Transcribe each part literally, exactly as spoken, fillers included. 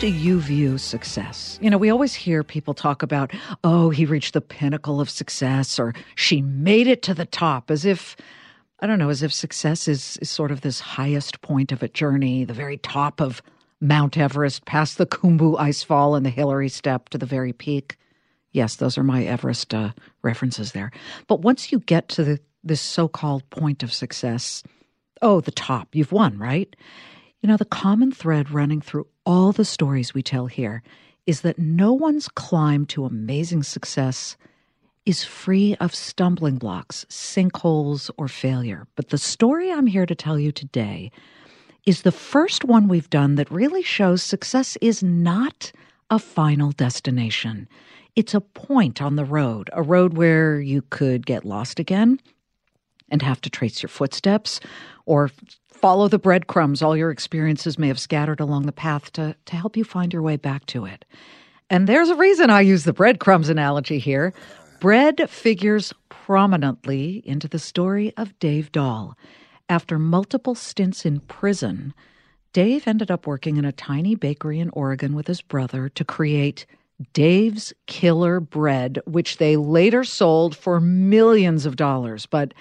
Do you view success? You know, we always hear people talk about, oh, he reached the pinnacle of success, or she made it to the top, as if, I don't know, as if success is, is sort of this highest point of a journey, the very top of Mount Everest, past the Khumbu Icefall and the Hillary Step to the very peak. Yes, those are my Everest uh, references there. But once you get to the, this so-called point of success, oh, the top, you've won, right? You know, the common thread running through all the stories we tell here is that no one's climb to amazing success is free of stumbling blocks, sinkholes, or failure. But the story I'm here to tell you today is the first one we've done that really shows success is not a final destination. It's a point on the road, a road where you could get lost again and have to trace your footsteps or follow the breadcrumbs all your experiences may have scattered along the path to, to help you find your way back to it. And there's a reason I use the breadcrumbs analogy here. Bread figures prominently into the story of Dave Dahl. After multiple stints in prison, Dave ended up working in a tiny bakery in Oregon with his brother to create Dave's Killer Bread, which they later sold for millions of dollars. But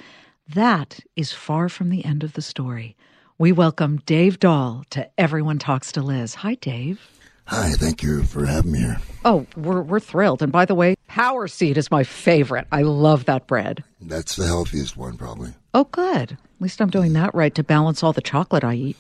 that is far from the end of the story. We welcome Dave Dahl to Everyone Talks to Liz. Hi, Dave. Hi, thank you for having me here. Oh, we're we're thrilled. And by the way, Power Seed is my favorite. I love that bread. That's the healthiest one, probably. Oh, good. At least I'm doing that right to balance all the chocolate I eat.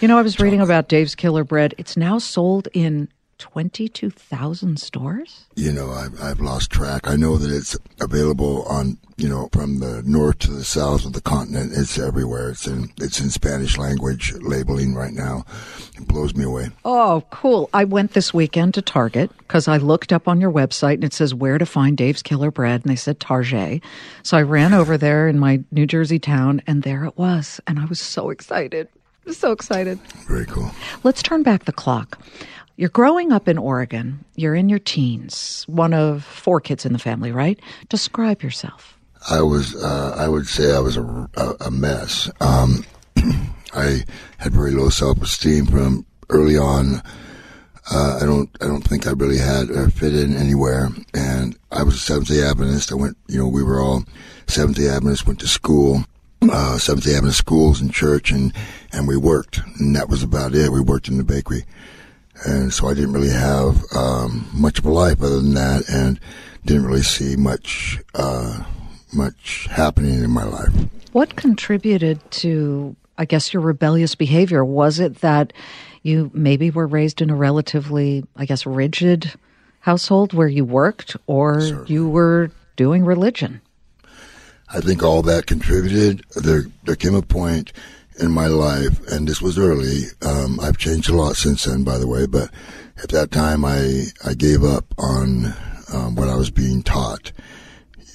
You know, I was chocolate. reading about Dave's Killer Bread. It's now sold in twenty-two thousand stores? You know, I've, I've lost track. I know that it's available on, you know, from the north to the south of the continent. It's everywhere. It's in it's in Spanish language labeling right now. It blows me away. Oh, cool. I went this weekend to Target because I looked up on your website and it says where to find Dave's Killer Bread, and they said Target. So I ran over there in my New Jersey town, and there it was, and I was so excited. I was so excited. Very cool. Let's turn back the clock. You're growing up in Oregon. You're in your teens, one of four kids in the family, right? Describe yourself. I was, uh, I would say I was a, a mess. Um, I had very low self-esteem from early on. Uh, I don't, I don't think I really had or fit in anywhere. And I was a Seventh-day Adventist. I went, you know, we were all Seventh-day Adventists, went to school. Uh, Seventh-day Adventist schools and church, and, and we worked. And that was about it. We worked in the bakery. And so I didn't really have um, much of a life other than that, and didn't really see much uh, much happening in my life. What contributed to, I guess, your rebellious behavior? Was it that you maybe were raised in a relatively, I guess, rigid household where you worked, or Certainly. you were doing religion? I think all that contributed. There, there came a point in my life, and this was early. Um, I've changed a lot since then, by the way, but at that time I, I gave up on, um, what I was being taught.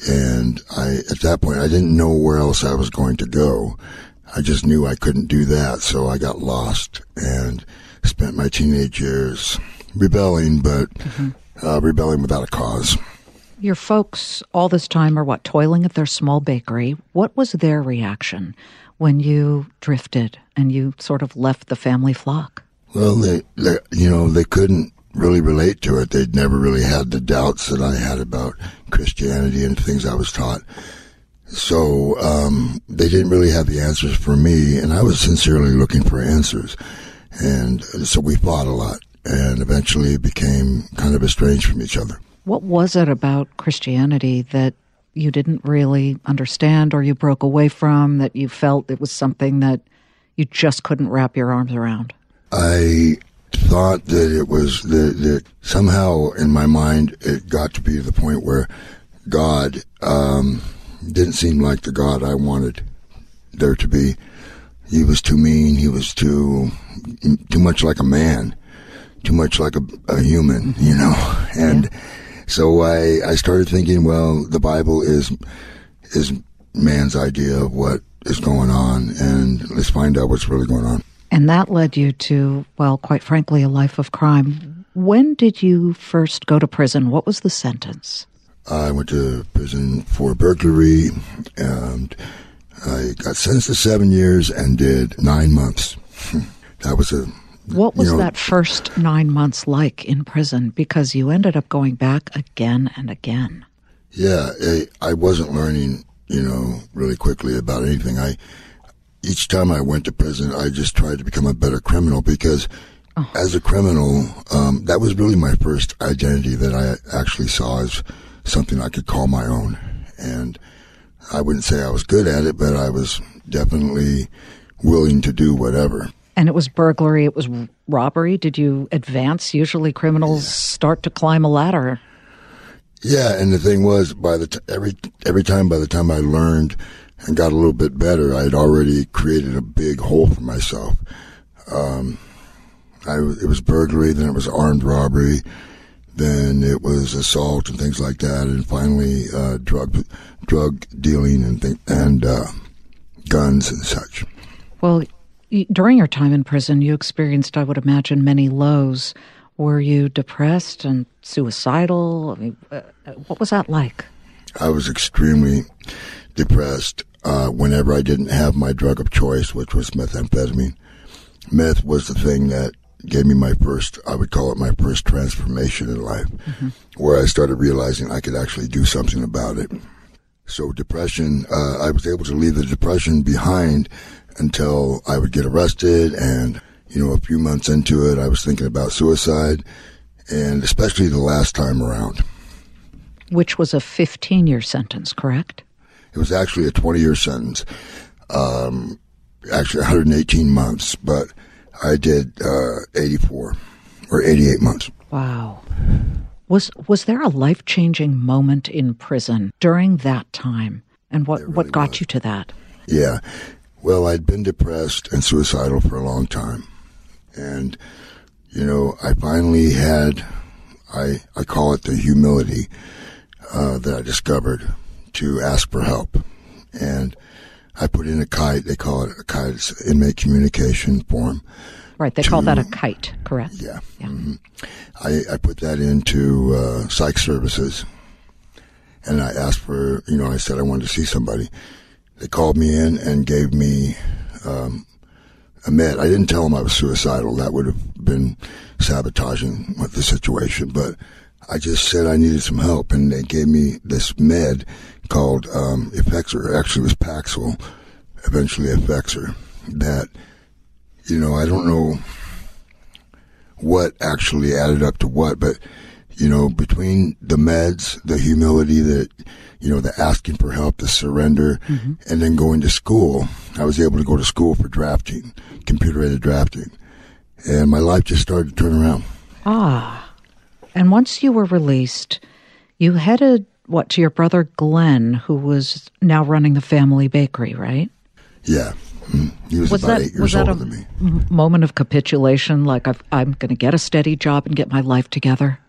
And I, at that point, I didn't know where else I was going to go. I just knew I couldn't do that. So I got lost and spent my teenage years rebelling, but, mm-hmm. uh, rebelling without a cause. Your folks all this time are what, toiling at their small bakery. What was their reaction when you drifted and you sort of left the family flock? Well, they, they, you know, they couldn't really relate to it. They'd never really had the doubts that I had about Christianity and things I was taught. So um, they didn't really have the answers for me, and I was sincerely looking for answers. And so we fought a lot and eventually became kind of estranged from each other. What was it about Christianity that you didn't really understand, or you broke away from, that you felt it was something that you just couldn't wrap your arms around? I thought that it was that, that somehow in my mind it got to be the point where God um, didn't seem like the God I wanted there to be. He was too mean. He was too too much like a man, too much like a, a human, you know. And yeah. so I I started thinking, well, the Bible is is man's idea of what is going on, and let's find out what's really going on. And that led you to, well, quite frankly, a life of crime. When did you first go to prison? What was the sentence? I went to prison for burglary, and I got sentenced to seven years and did nine months. That was a... What was you know, that first nine months like in prison? Because you ended up going back again and again. Yeah, I wasn't learning, you know, really quickly about anything. I... Each time I went to prison, I just tried to become a better criminal because oh. as a criminal, um, that was really my first identity that I actually saw as something I could call my own. And I wouldn't say I was good at it, but I was definitely willing to do whatever. And it was burglary. It was robbery. Did you advance? Usually criminals yeah. start to climb a ladder. Yeah, and the thing was, by the t- every every time by the time I learned and got a little bit better, I had already created a big hole for myself. Um, I, it was burglary, then it was armed robbery, then it was assault and things like that, and finally uh, drug drug dealing and th- and uh, guns and such. Well, during your time in prison, you experienced, I would imagine, many lows. Were you depressed and suicidal? I mean, uh, what was that like? I was extremely depressed uh, whenever I didn't have my drug of choice, which was methamphetamine. Meth was the thing that gave me my first, I would call it my first transformation in life, mm-hmm. where I started realizing I could actually do something about it. So depression, uh, I was able to leave the depression behind until I would get arrested and... You know, a few months into it, I was thinking about suicide, and especially the last time around. Which was a fifteen-year sentence, correct? It was actually a twenty-year sentence, um, actually one hundred eighteen months, but I did uh, eighty-four or eighty-eight months. Wow. Was was there a life-changing moment in prison during that time? And what, really what got was. you to that? Yeah. Well, I'd been depressed and suicidal for a long time. And, you know, I finally had, I, I call it the humility uh, that I discovered to ask for help. And I put in a kite. They call it a kite. It's inmate communication form. Right. They to, call that a kite, correct? Yeah. yeah. Mm-hmm. I, I put that into uh, psych services. And I asked for, you know, I said I wanted to see somebody. They called me in and gave me um, a med. I didn't tell them I was suicidal. That would have been sabotaging with the situation. But I just said I needed some help, and they gave me this med called um, Effexor. Actually, it was Paxil, eventually Effexor. That, you know, I don't know what actually added up to what, but, you know, between the meds, the humility that... you know, the asking for help, the surrender, mm-hmm. and then going to school. I was able to go to school for drafting, computer-aided drafting. And my life just started to turn around. Ah. And once you were released, you headed, what, to your brother Glenn, who was now running the family bakery, right? Yeah. He was, was about that, eight years older than me. Moment of capitulation, like I've, I'm going to get a steady job and get my life together?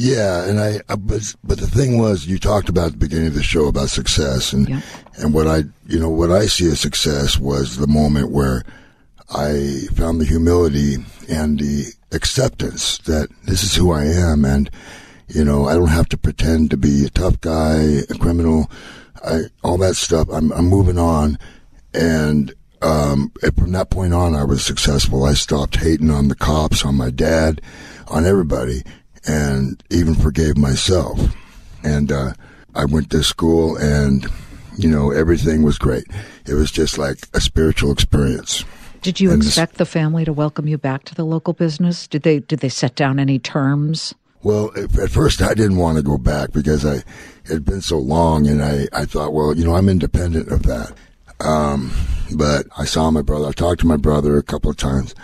Yeah, and I, I but, but the thing was, you talked about at the beginning of the show about success, and yeah. and what I, you know, what I see as success was the moment where I found the humility and the acceptance that this is who I am, and you know, I don't have to pretend to be a tough guy, a criminal, I, all that stuff. I'm I'm moving on, and um, from that point on, I was successful. I stopped hating on the cops, on my dad, on everybody. And even forgave myself. And uh, I went to school and, you know, everything was great. It was just like a spiritual experience. Did you and expect this, the family to welcome you back to the local business? Did they did they set down any terms? Well, at first I didn't want to go back because I it had been so long. And I, I thought, well, you know, I'm independent of that. Um, but I saw my brother. I talked to my brother a couple of times.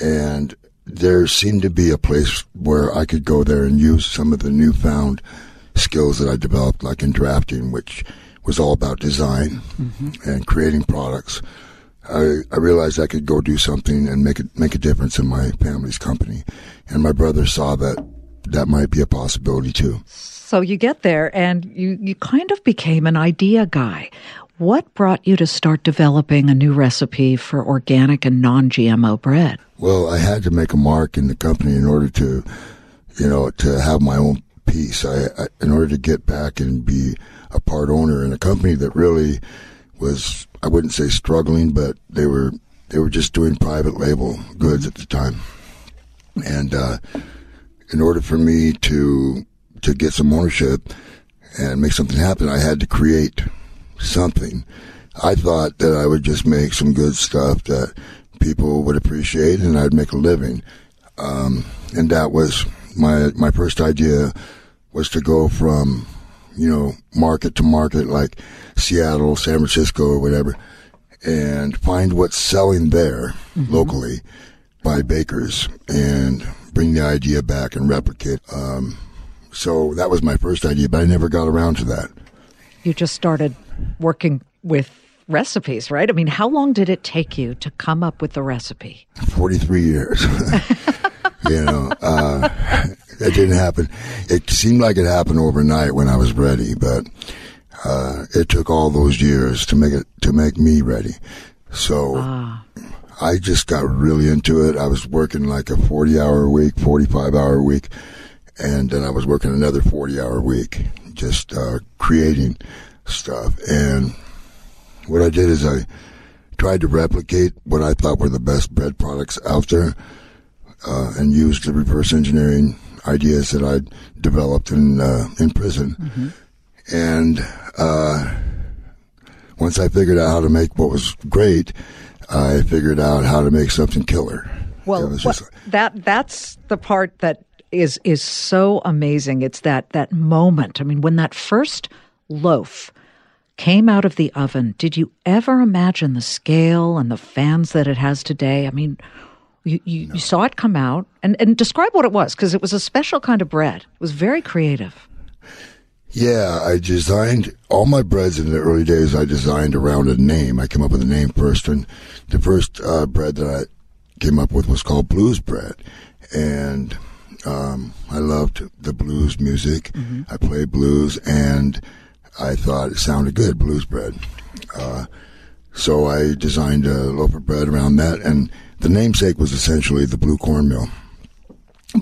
and there seemed to be a place where I could go there and use some of the newfound skills that I developed, like in drafting, which was all about design mm-hmm. and creating products. I, I realized I could go do something and make it, make a difference in my family's company. And my brother saw that that might be a possibility too. So you get there and you, you kind of became an idea guy. What brought you to start developing a new recipe for organic and non-G M O bread? Well, I had to make a mark in the company in order to, you know, to have my own piece. I, I in order to get back and be a part owner in a company that really was, I wouldn't say struggling, but they were they were just doing private label goods at the time. And uh, in order for me to to get some ownership and make something happen, I had to create something. I thought that I would just make some good stuff that people would appreciate, and I'd make a living. Um, and that was my my first idea, was to go from, you know, market to market, like Seattle, San Francisco, or whatever, and find what's selling there mm-hmm. locally by bakers and bring the idea back and replicate. Um, so that was my first idea, but I never got around to that. You just started working with recipes, right? I mean, how long did it take you to come up with the recipe? forty-three years. You know, uh, that didn't happen. It seemed like it happened overnight when I was ready, but uh, it took all those years to make it, to make me ready. So ah. I just got really into it. I was working like a forty hour week, forty-five hour week, and then I was working another forty hour week, just uh, creating stuff. And what I did is I tried to replicate what I thought were the best bread products out there, uh, and used the reverse engineering ideas that I'd developed in uh, in prison. Mm-hmm. And uh, once I figured out how to make what was great, I figured out how to make something killer. Well, what, just, that that's the part that is is so amazing. It's that that moment. I mean, when that first loaf came out of the oven, did you ever imagine the scale and the fans that it has today? I mean, you, you, no. you saw it come out. And, and describe what it was, because it was a special kind of bread. It was very creative. Yeah, I designed all my breads in the early days. I designed around a name. I came up with a name first, and the first uh, bread that I came up with was called Blues Bread. And um, I loved the blues music. Mm-hmm. I played blues, and I thought it sounded good, blues bread. Uh, so I designed a loaf of bread around that, and the namesake was essentially the blue cornmeal.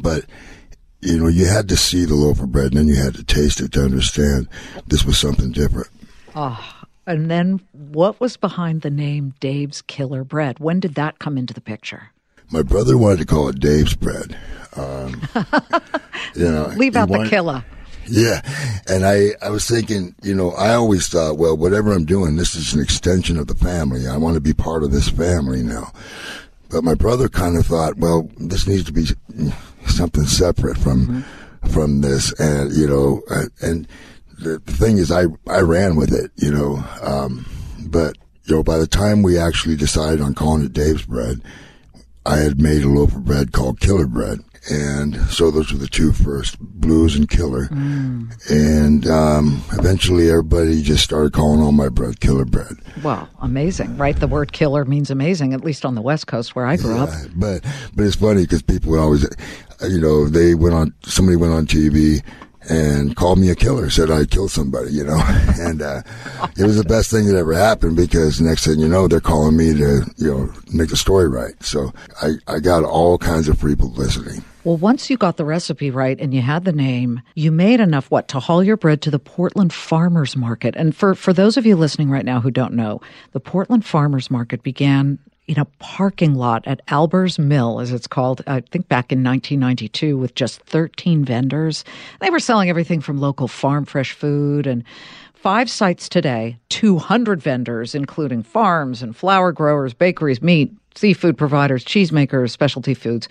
But, you know, you had to see the loaf of bread, and then you had to taste it to understand this was something different. Oh, and then what was behind the name Dave's Killer Bread? When did that come into the picture? My brother wanted to call it Dave's Bread. Um, you know, leave out wanted- the killer. Yeah, and I, I was thinking, you know, I always thought, well, whatever I'm doing, this is an extension of the family. I want to be part of this family now. But my brother kind of thought, well, this needs to be something separate from mm-hmm. from this. And, you know, and the thing is, I, I ran with it, you know. Um, but, you know, by the time we actually decided on calling it Dave's Bread, I had made a loaf of bread called Killer Bread. And so those were the two first, Blues and Killer. Mm. And um, eventually everybody just started calling all my bread Killer Bread. Wow, amazing, right? The word killer means amazing, at least on the West Coast where I grew yeah, up. But but it's funny because people would always, you know, they went on, somebody went on T V and called me a killer, said I killed somebody, you know. And uh, it was the best thing that ever happened, because next thing you know, they're calling me to, you know, make the story right. So I, I got all kinds of free publicity. Well, once you got the recipe right and you had the name, you made enough, what, to haul your bread to the Portland Farmers Market. And for, for those of you listening right now who don't know, the Portland Farmers Market began in a parking lot at Albers Mill, as it's called, I think back in nineteen ninety-two, with just thirteen vendors. They were selling everything from local farm fresh food, and five sites today, two hundred vendors, including farms and flower growers, bakeries, meat, seafood providers, cheesemakers, specialty foods.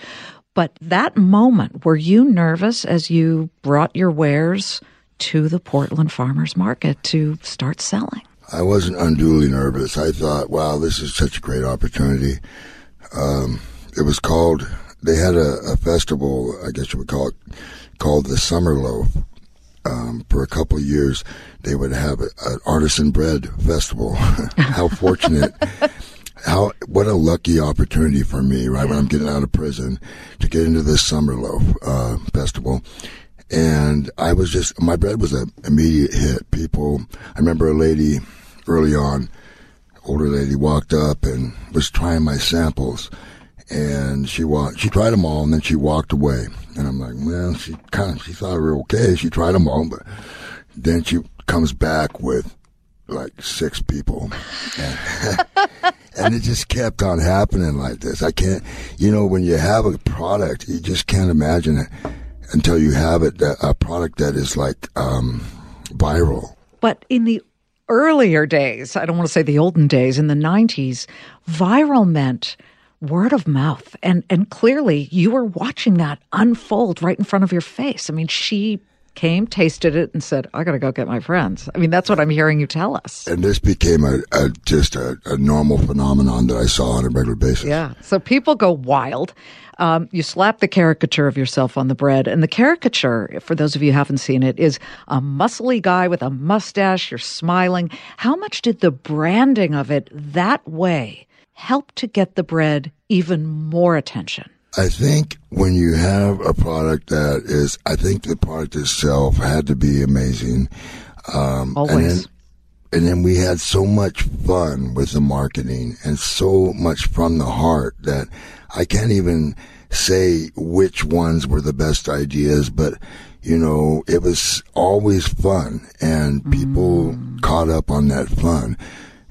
But that moment, were you nervous as you brought your wares to the Portland Farmers Market to start selling? I wasn't unduly nervous. I thought, wow, this is such a great opportunity. Um, it was called, they had a, a festival, I guess you would call it, called the Summer Loaf. Um, for a couple of years, they would have a, an artisan bread festival. How fortunate. How what a lucky opportunity for me, right, when I'm getting out of prison, to get into this Summer Loaf uh, festival. And I was just, my bread was an immediate hit. People, I remember a lady early on, older lady, walked up and was trying my samples. And she walked, she tried them all, and then she walked away. And I'm like, well, she kind of, she thought we were okay. She tried them all, but then she comes back with like six people. And, and it just kept on happening like this. I can't, you know, when you have a product, you just can't imagine it until you have it, a product that is like um, viral. But in the earlier days, I don't want to say the olden days, in the nineties, viral meant word of mouth. And and clearly you were watching that unfold right in front of your face. I mean, she came, tasted it, and said, I got to go get my friends. I mean, that's what I'm hearing you tell us. And this became a, a just a, a normal phenomenon that I saw on a regular basis. Yeah. So people go wild. Um, you slap the caricature of yourself on the bread. And the caricature, for those of you who haven't seen it, is a muscly guy with a mustache. You're smiling. How much did the branding of it that way help to get the bread even more attention? I think when you have a product that is, I think the product itself had to be amazing. Um, Always. And then, and then we had so much fun with the marketing and so much from the heart that I can't even say which ones were the best ideas, but you know, it was always fun, and people mm. caught up on that fun.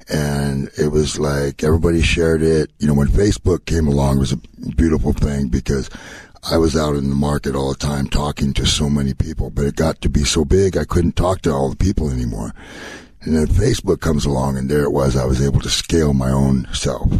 And it was like everybody shared it. You know, when Facebook came along, it was a beautiful thing because I was out in the market all the time talking to so many people. But it got to be so big, I couldn't talk to all the people anymore. And then Facebook comes along, and there it was. I was able to scale my own self.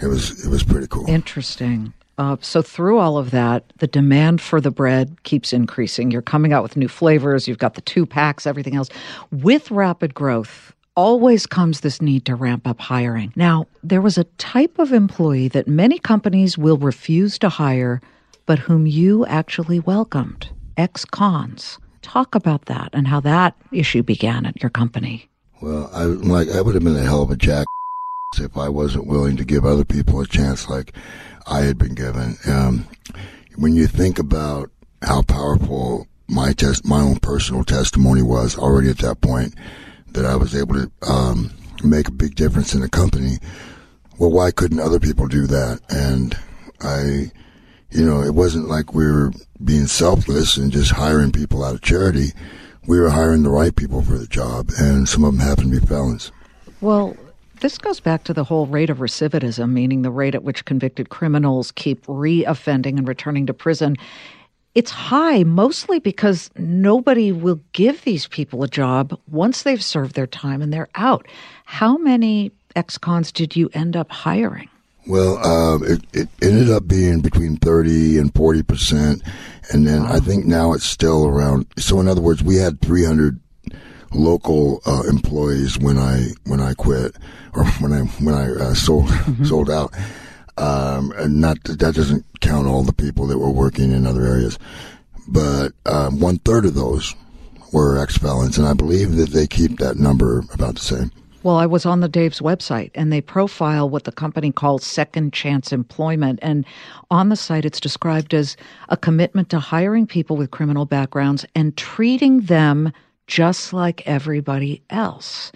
It was it was pretty cool. Interesting. Uh, so through all of that, the demand for the bread keeps increasing. You're coming out with new flavors. You've got the two packs, everything else. With rapid growth always comes this need to ramp up hiring. Now, there was a type of employee that many companies will refuse to hire, but whom you actually welcomed, ex-cons. Talk about that and how that issue began at your company. Well, I like I would have been a hell of a jack if I wasn't willing to give other people a chance like I had been given. Um, when you think about how powerful my test, my own personal testimony was already at that point, that I was able to um, make a big difference in a company. Well, why couldn't other people do that? And I, you know, it wasn't like we were being selfless and just hiring people out of charity. We were hiring the right people for the job, and some of them happened to be felons. Well, this goes back to the whole rate of recidivism, meaning the rate at which convicted criminals keep re-offending and returning to prison. It's high mostly because nobody will give these people a job once they've served their time and they're out. How many ex-cons did you end up hiring? Well, uh, it, it ended up being between thirty and forty percent. And then wow. I think now it's still around. So in other words, we had three hundred local uh, employees when I when I quit or when I when I uh, sold mm-hmm. sold out. Um, and not that doesn't count all the people that were working in other areas, but um, one third of those were ex-felons, and I believe that they keep that number about the same. Well, I was on the Dave's website, and they profile what the company calls second chance employment, and on the site it's described as a commitment to hiring people with criminal backgrounds and treating them just like everybody else.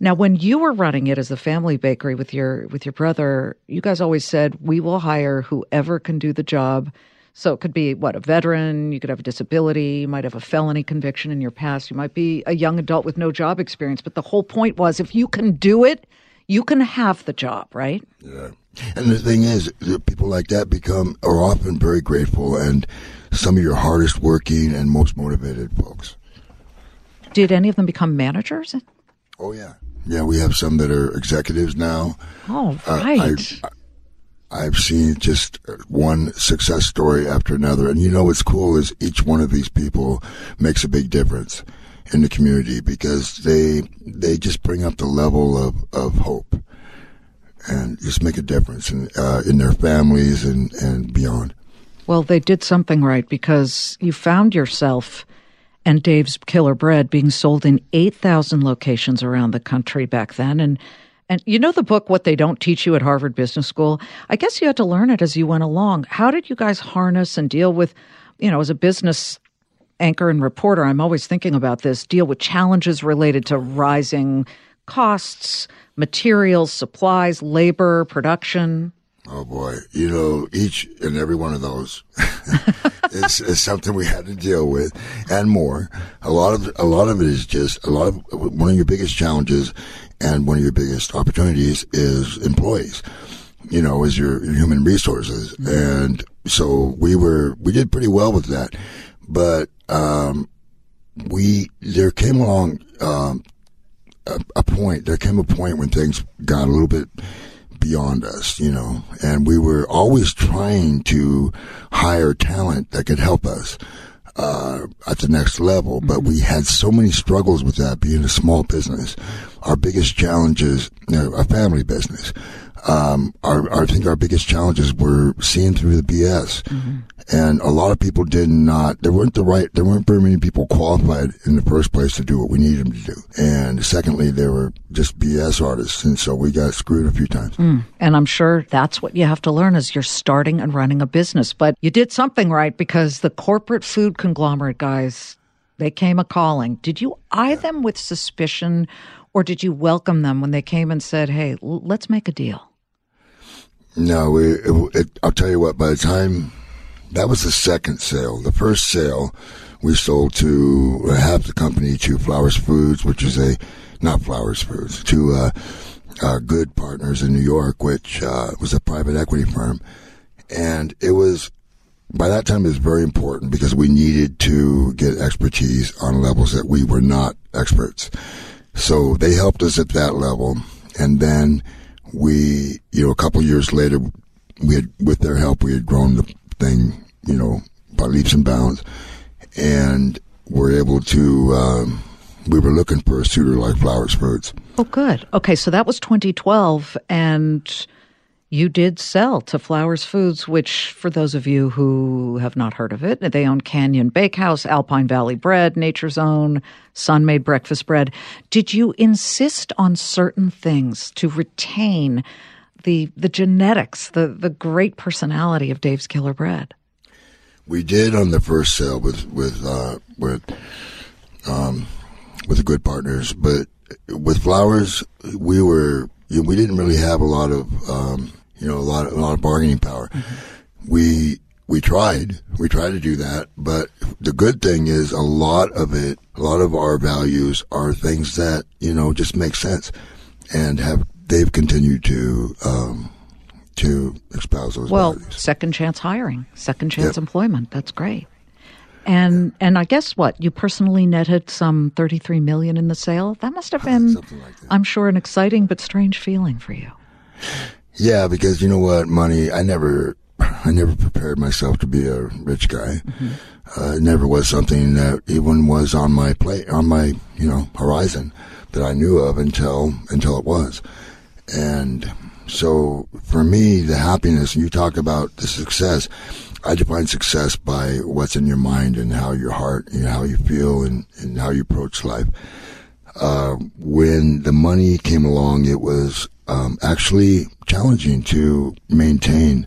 Now, when you were running it as the family bakery with your with your brother, you guys always said, we will hire whoever can do the job. So it could be, what, a veteran, you could have a disability, you might have a felony conviction in your past, you might be a young adult with no job experience. But the whole point was, if you can do it, you can have the job, right? Yeah. And the thing is, people like that become are often very grateful and some of your hardest working and most motivated folks. Did any of them become managers? Oh, yeah. Yeah, we have some that are executives now. Oh, right. Uh, I, I've seen just one success story after another. And you know what's cool is each one of these people makes a big difference in the community because they they just bring up the level of, of hope. and just make a difference in, uh, in their families and, and beyond. Well, they did something right, because you found yourself and Dave's Killer Bread being sold in eight thousand locations around the country back then. And and you know the book, What They Don't Teach You at Harvard Business School? I guess you had to learn it as you went along. How did you guys harness and deal with, you know, as a business anchor and reporter, I'm always thinking about this, deal with challenges related to rising costs, materials, supplies, labor, production? Oh, boy. You know, each and every one of those is, is something we had to deal with, and more. A lot of a lot of it is just a lot of one of your biggest challenges and one of your biggest opportunities is employees, you know, is your, your human resources. Mm-hmm. And so we were we did pretty well with that. But um, we there came along um, a, a point. There came a point when things got a little bit beyond us, you know, and we were always trying to hire talent that could help us uh, at the next level. Mm-hmm. But we had so many struggles with that being a small business. Our biggest challenges, you know, a family business. Um, our, our, I think our biggest challenges were seeing through the B S. Mm-hmm. And a lot of people did not, there weren't the right, there weren't very many people qualified in the first place to do what we needed them to do. And secondly, they were just B S artists. And so we got screwed a few times. Mm. And I'm sure that's what you have to learn as you're starting and running a business. But you did something right, because the corporate food conglomerate guys, they came a calling. Did you eye yeah. them with suspicion, or did you welcome them when they came and said, hey, l- let's make a deal? No, we, it, it, I'll tell you what, by the time, that was the second sale. The first sale, we sold to uh, half the company to Flowers Foods, which is a, not Flowers Foods, to uh, uh, Good Partners in New York, which uh, was a private equity firm. And it was, by that time, it was very important because we needed to get expertise on levels that we were not experts. So they helped us at that level. And then we, you know, a couple of years later, we had, with their help, we had grown the thing, you know, by leaps and bounds, and were able to, um, we were looking for a suitor like Flowers Foods. Oh, good. Okay, so that was twenty twelve, and you did sell to Flowers Foods, which, for those of you who have not heard of it, they own Canyon Bakehouse, Alpine Valley Bread, Nature's Own, Sunmade Breakfast Bread. Did you insist on certain things to retain the the genetics, the, the great personality of Dave's Killer Bread? We did on the first sale with with uh, with um, with the Good Partners, but with Flowers, we were we didn't really have a lot of. Um, You know, a lot, of, a lot of bargaining power. Mm-hmm. We we tried, we tried to do that, but the good thing is a lot of it, a lot of our values are things that, you know, just make sense, and have they've continued to um, to espouse those well, values. Well, second chance hiring, second chance yep. employment. That's great. And yeah. and I guess what you personally netted some thirty-three million dollars in the sale. That must have been, something like that. I'm sure, an exciting but strange feeling for you. Yeah, because you know what, money, I never, I never prepared myself to be a rich guy. Mm-hmm. Uh, it never was something that even was on my plate, on my, you know, horizon that I knew of until, until it was. And so for me, the happiness, you talk about the success, I define success by what's in your mind and how your heart and how you feel and, and how you approach life. Uh, when the money came along, it was, Um, actually challenging to maintain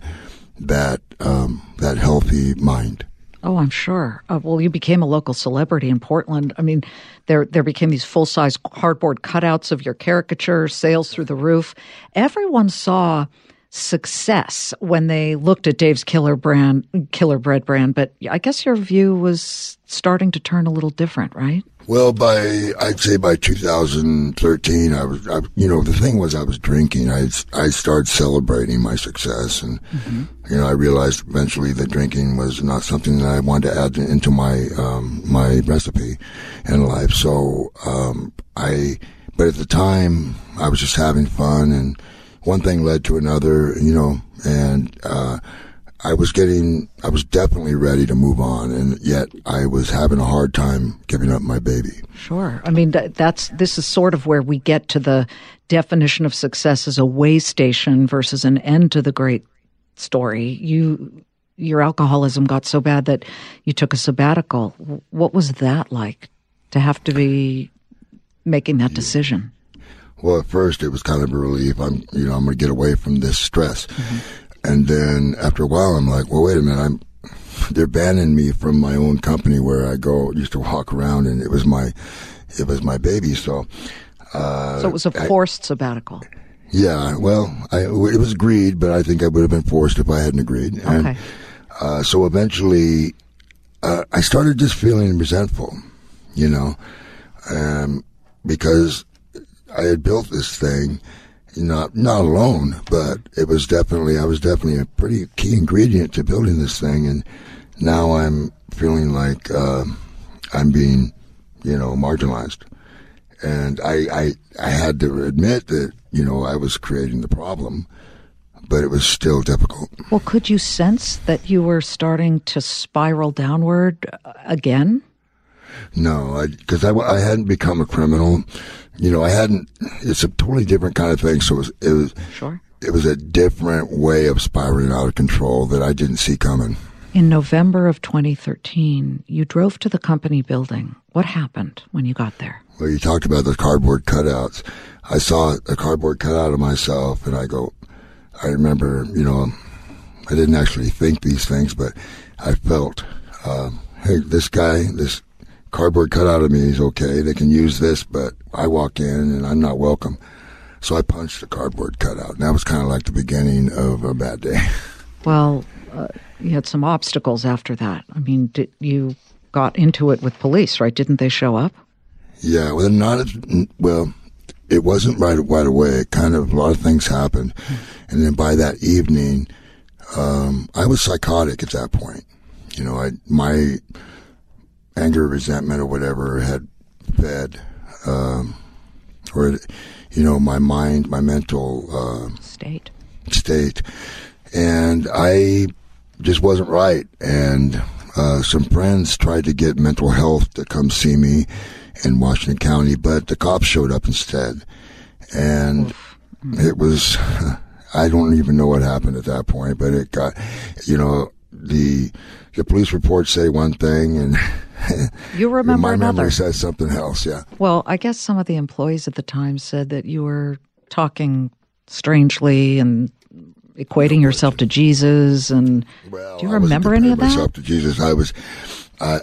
that um, that healthy mind. Oh, I'm sure. Uh, well, you became a local celebrity in Portland. I mean, there there became these full-size cardboard cutouts of your caricature, sales through the roof. Everyone saw success when they looked at Dave's Killer brand, Killer Bread brand, but I guess your view was starting to turn a little different, right? Well, by I'd say by two thousand thirteen, I was, I, you know, the thing was I was drinking. I I started celebrating my success, and mm-hmm. you know, I realized eventually that drinking was not something that I wanted to add into my um, my recipe and life. So um, I, but at the time, I was just having fun, and one thing led to another, you know, and uh, I was getting, I was definitely ready to move on, and yet I was having a hard time giving up my baby. Sure. I mean, that, that's, this is sort of where we get to the definition of success as a way station versus an end to the great story. You, your alcoholism got so bad that you took a sabbatical. What was that like to have to be making that decision? Well, at first it was kind of a relief. I'm, you know, I'm going to get away from this stress. Mm-hmm. And then after a while, I'm like, well, wait a minute. I'm, they're banning me from my own company where I go, used to walk around, and it was my, it was my baby. So, uh, so it was a forced I, sabbatical. Yeah. Well, I, it was agreed, but I think I would have been forced if I hadn't agreed. And, okay. Uh, so eventually, uh, I started just feeling resentful, you know, um, because I had built this thing. Not not alone, but it was definitely, I was definitely a pretty key ingredient to building this thing, and now I'm feeling like uh, I'm being, you know, marginalized. And I, I I had to admit that, you know, I was creating the problem, but it was still difficult. Well, could you sense that you were starting to spiral downward again? No, because I, I, I hadn't become a criminal. You know, I hadn't, it's a totally different kind of thing. So it was, it was, sure. It was a different way of spiraling out of control that I didn't see coming. In November of twenty thirteen, you drove to the company building. What happened when you got there? Well, you talked about the cardboard cutouts. I saw a cardboard cutout of myself, and I go, I remember, you know, I didn't actually think these things, but I felt, uh, hey, this guy, this cardboard cutout of me is okay. They can use this, but I walk in and I'm not welcome. So I punched the cardboard cutout, and that was kind of like the beginning of a bad day. Well, uh, you had some obstacles after that. I mean, did, you got into it with police, right? Didn't they show up? Yeah, well, not well. It wasn't right right away. It kind of a lot of things happened, and then by that evening, um, I was psychotic at that point. You know, I my. anger, resentment, or whatever had fed, um, or, you know, my mind, my mental uh, state. State. And I just wasn't right. And uh, some friends tried to get mental health to come see me in Washington County, but the cops showed up instead. And mm-hmm. it was, I don't even know what happened at that point, but it got, you know, the the police reports say one thing, and you remember my another. memory says something else. Yeah. Well, I guess some of the employees at the time said that you were talking strangely and equating yourself to Jesus. And well, do you remember any of that? Myself to Jesus. I was. Uh,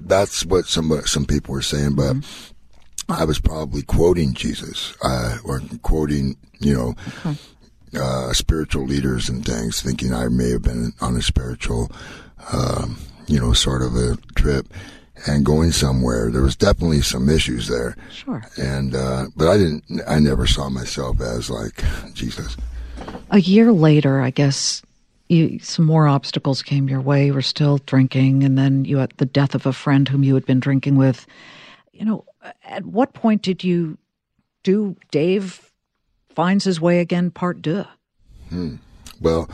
that's what some some people were saying, but mm-hmm. I was probably quoting Jesus uh, or quoting, you know. Okay. Uh, spiritual leaders and things, thinking I may have been on a spiritual, um, you know, sort of a trip and going somewhere. There was definitely some issues there. Sure. And, uh, but I didn't, I never saw myself as like Jesus. A year later, I guess you, some more obstacles came your way. You were still drinking, and then you had the death of a friend whom you had been drinking with. You know, at what point did you do Dave Finds His Way Again, part deux? Hmm. Well,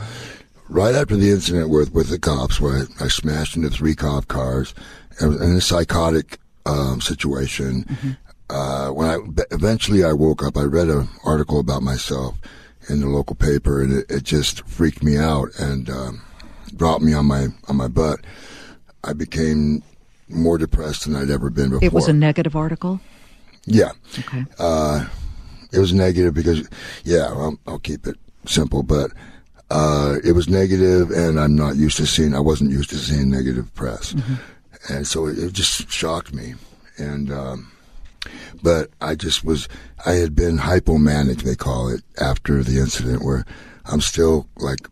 right after the incident with, with the cops, where I, I smashed into three cop cars, I was in a psychotic um, situation. Mm-hmm. Uh, when I eventually I woke up, I read an article about myself in the local paper, and it, it just freaked me out and um, dropped me on my on my butt. I became more depressed than I'd ever been before. It was a negative article? Yeah. Okay. Uh, It was negative because, yeah, well, I'll keep it simple, but uh, it was negative, and I'm not used to seeing, I wasn't used to seeing negative press. Mm-hmm. And so it, it just shocked me. And, um, but I just was, I had been hypomanic, they call it, after the incident, where I'm still like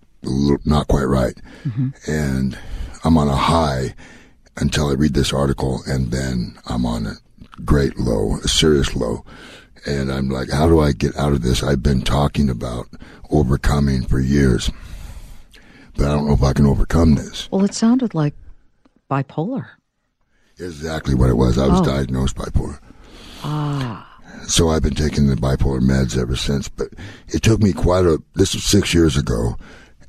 not quite right. Mm-hmm. And I'm on a high until I read this article, and then I'm on a great low, a serious low. And I'm like, how do I get out of this? I've been talking about overcoming for years, but I don't know if I can overcome this. Well, it sounded like bipolar. Exactly what it was. I was oh. diagnosed bipolar. Ah. So I've been taking the bipolar meds ever since, but it took me quite a, this was six years ago,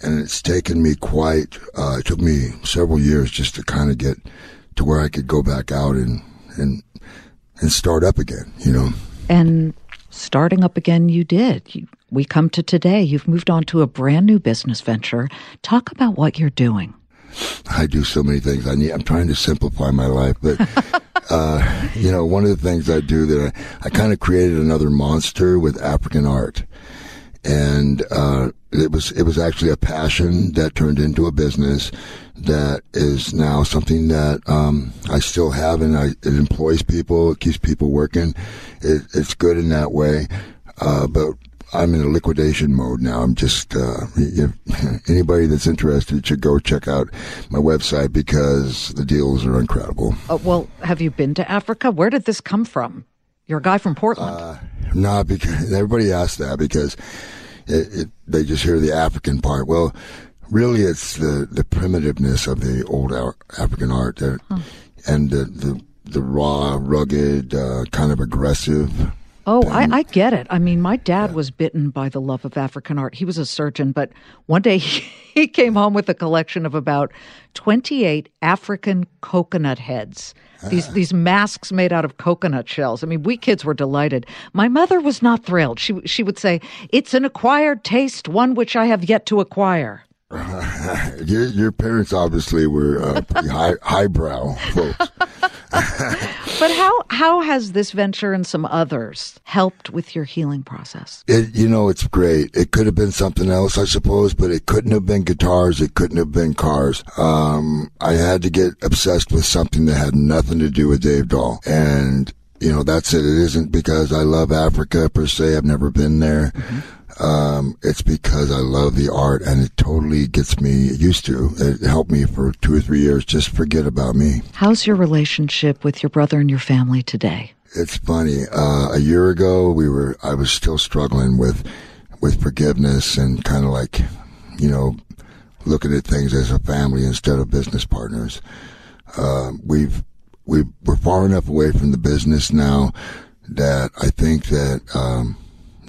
and it's taken me quite, uh, it took me several years just to kind of get to where I could go back out and, and, and start up again, you know. And starting up again, you did. You, we come to today. You've moved on to a brand new business venture. Talk about what you're doing. I do so many things. I need, I'm trying to simplify my life, but, uh, you know, one of the things I do that I, I kind of created another monster with African art. And, uh, it was, it was actually a passion that turned into a business that is now something that, um, I still have, and I, it employs people. It keeps people working. It, it's good in that way. Uh, but I'm in a liquidation mode now. I'm just, uh, if anybody that's interested should go check out my website because the deals are incredible. Uh, well, have you been to Africa? Where did this come from? You're a guy from Portland. Uh, no, because everybody asks that because it, it, they just hear the African part. Well, really, it's the, the primitiveness of the old African art that, huh. and the, the, the raw, rugged, uh, kind of aggressive. Oh, I, I get it. I mean, my dad yeah. was bitten by the love of African art. He was a surgeon, but one day he, he came home with a collection of about twenty-eight African coconut heads, ah. these these masks made out of coconut shells. I mean, we kids were delighted. My mother was not thrilled. She, she would say, it's an acquired taste, one which I have yet to acquire. Uh, your, your parents obviously were uh, pretty high, highbrow folks. But how how has this venture and some others helped with your healing process? It, you know, it's great. It could have been something else, I suppose, but it couldn't have been guitars. It couldn't have been cars. Um, I had to get obsessed with something that had nothing to do with Dave Dahl. And, you know, that's it. It isn't because I love Africa per se. I've never been there. Mm-hmm. Um, it's because I love the art, and it totally gets me used to. It helped me for two or three years. Just forget about me. How's your relationship with your brother and your family today? It's funny. Uh, a year ago, we were. I was still struggling with, with forgiveness and kind of like, you know, looking at things as a family instead of business partners. Uh, we've we we're far enough away from the business now that I think that. Um,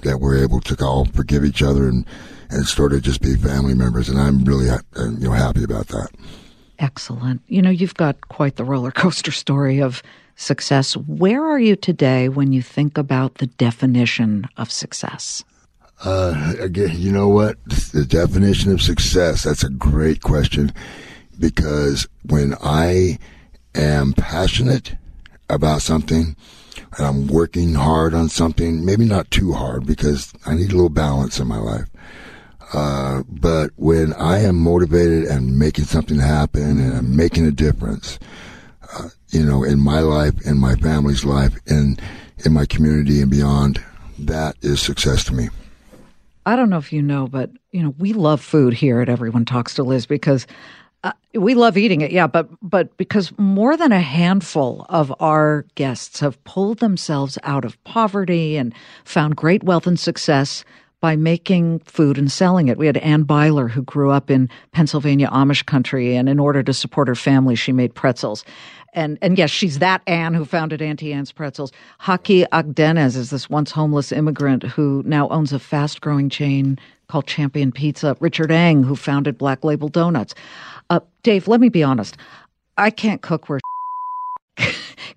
that we're able to all forgive each other and, and sort of just be family members. And I'm really ha- you know, happy about that. Excellent. You know, you've got quite the roller coaster story of success. Where are you today when you think about the definition of success? Uh, again, you know what? The definition of success, that's a great question, because when I am passionate about something, and I'm working hard on something, maybe not too hard because I need a little balance in my life. Uh, but when I am motivated and making something happen and I'm making a difference, uh, you know, in my life, in my family's life, and in my community and beyond, that is success to me. I don't know if you know, but, you know, we love food here at Everyone Talks to Liz because Uh, we love eating it, yeah, but but because more than a handful of our guests have pulled themselves out of poverty and found great wealth and success by making food and selling it. We had Anne Beiler, who grew up in Pennsylvania Amish country, and in order to support her family, she made pretzels. And and yes, she's that Anne who founded Auntie Anne's Pretzels. Hakki Akdeniz is this once homeless immigrant who now owns a fast-growing chain called Champion Pizza. Richard Ang, who founded Black Label Donuts. Uh, Dave, let me be honest. I can't cook worth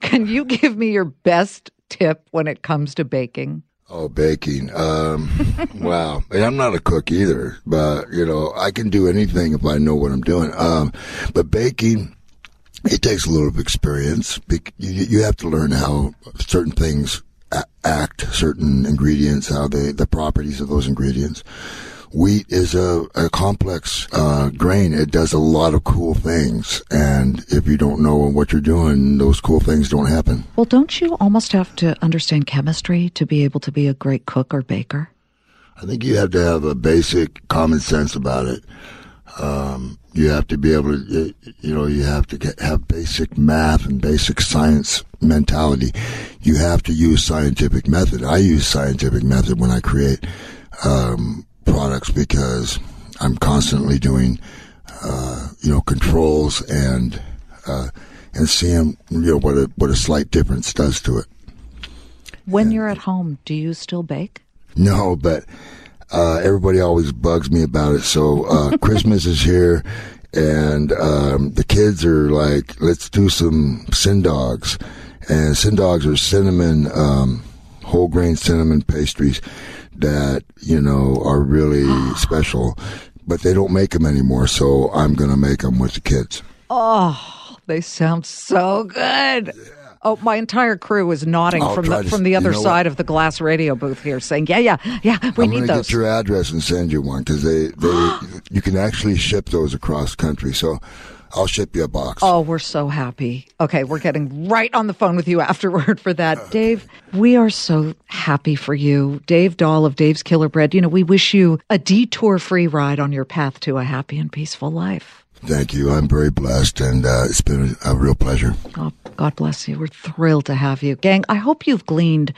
Can you give me your best tip when it comes to baking? Oh, baking. Um, wow. And I'm not a cook either, but, you know, I can do anything if I know what I'm doing. Um, but baking, it takes a little bit of experience. You have to learn how certain things act, certain ingredients, how they, the properties of those ingredients. Wheat is a, a complex uh, grain. It does a lot of cool things. And if you don't know what you're doing, those cool things don't happen. Well, don't you almost have to understand chemistry to be able to be a great cook or baker? I think you have to have a basic common sense about it. Um, you have to be able to, you know, you have to get, have basic math and basic science mentality. You have to use scientific method. I use scientific method when I create um, products because I'm constantly doing, uh, you know, controls and uh, and seeing, you know, what a, what a slight difference does to it. When and, you're at home, do you still bake? No, but Uh, everybody always bugs me about it. So uh, Christmas is here, and um, the kids are like, let's do some sin dogs. And sin dogs are cinnamon, um, whole grain cinnamon pastries that, you know, are really special. But they don't make them anymore, so I'm going to make them with the kids. Oh, they sound so good. Yeah. Oh, my entire crew is nodding I'll from the, to, from the other you know side what? of the glass radio booth here, saying, "Yeah, yeah, yeah, we I'm need those." I'm going to get your address and send you one because they, they you can actually ship those across country. So I'll ship you a box. Oh, we're so happy. Okay, we're getting right on the phone with you afterward for that. Okay. Dave, we are so happy for you. Dave Dahl of Dave's Killer Bread, you know, we wish you a detour-free ride on your path to a happy and peaceful life. Thank you. I'm very blessed, and uh, it's been a real pleasure. Oh, God bless you. We're thrilled to have you. Gang, I hope you've gleaned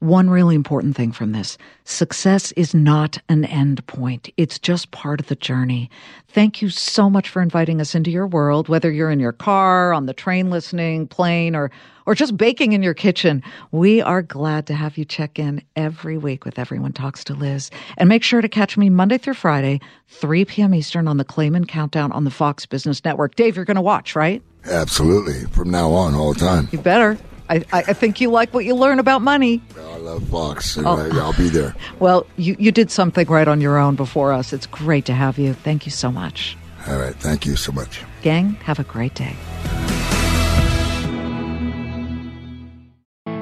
one really important thing from this. Success is not an end point. It's just part of the journey. Thank you so much for inviting us into your world, whether you're in your car, on the train listening, plane, or, or just baking in your kitchen. We are glad to have you check in every week with Everyone Talks to Liz. And make sure to catch me Monday through Friday, three p.m. Eastern on the Clayman Countdown on the Fox Business Network. Dave, you're going to watch, right? Absolutely. From now on, all the time. You better. I, I think you like what you learn about money. I love Fox, and oh. I, I'll be there. Well, you, you did something right on your own before us. It's great to have you. Thank you so much. All right. Thank you so much. Gang, have a great day.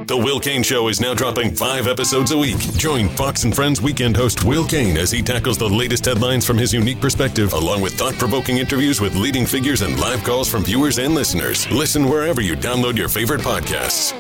The Will Cain Show is now dropping five episodes a week. Join Fox and Friends weekend host Will Cain as he tackles the latest headlines from his unique perspective, along with thought-provoking interviews with leading figures and live calls from viewers and listeners. Listen wherever you download your favorite podcasts.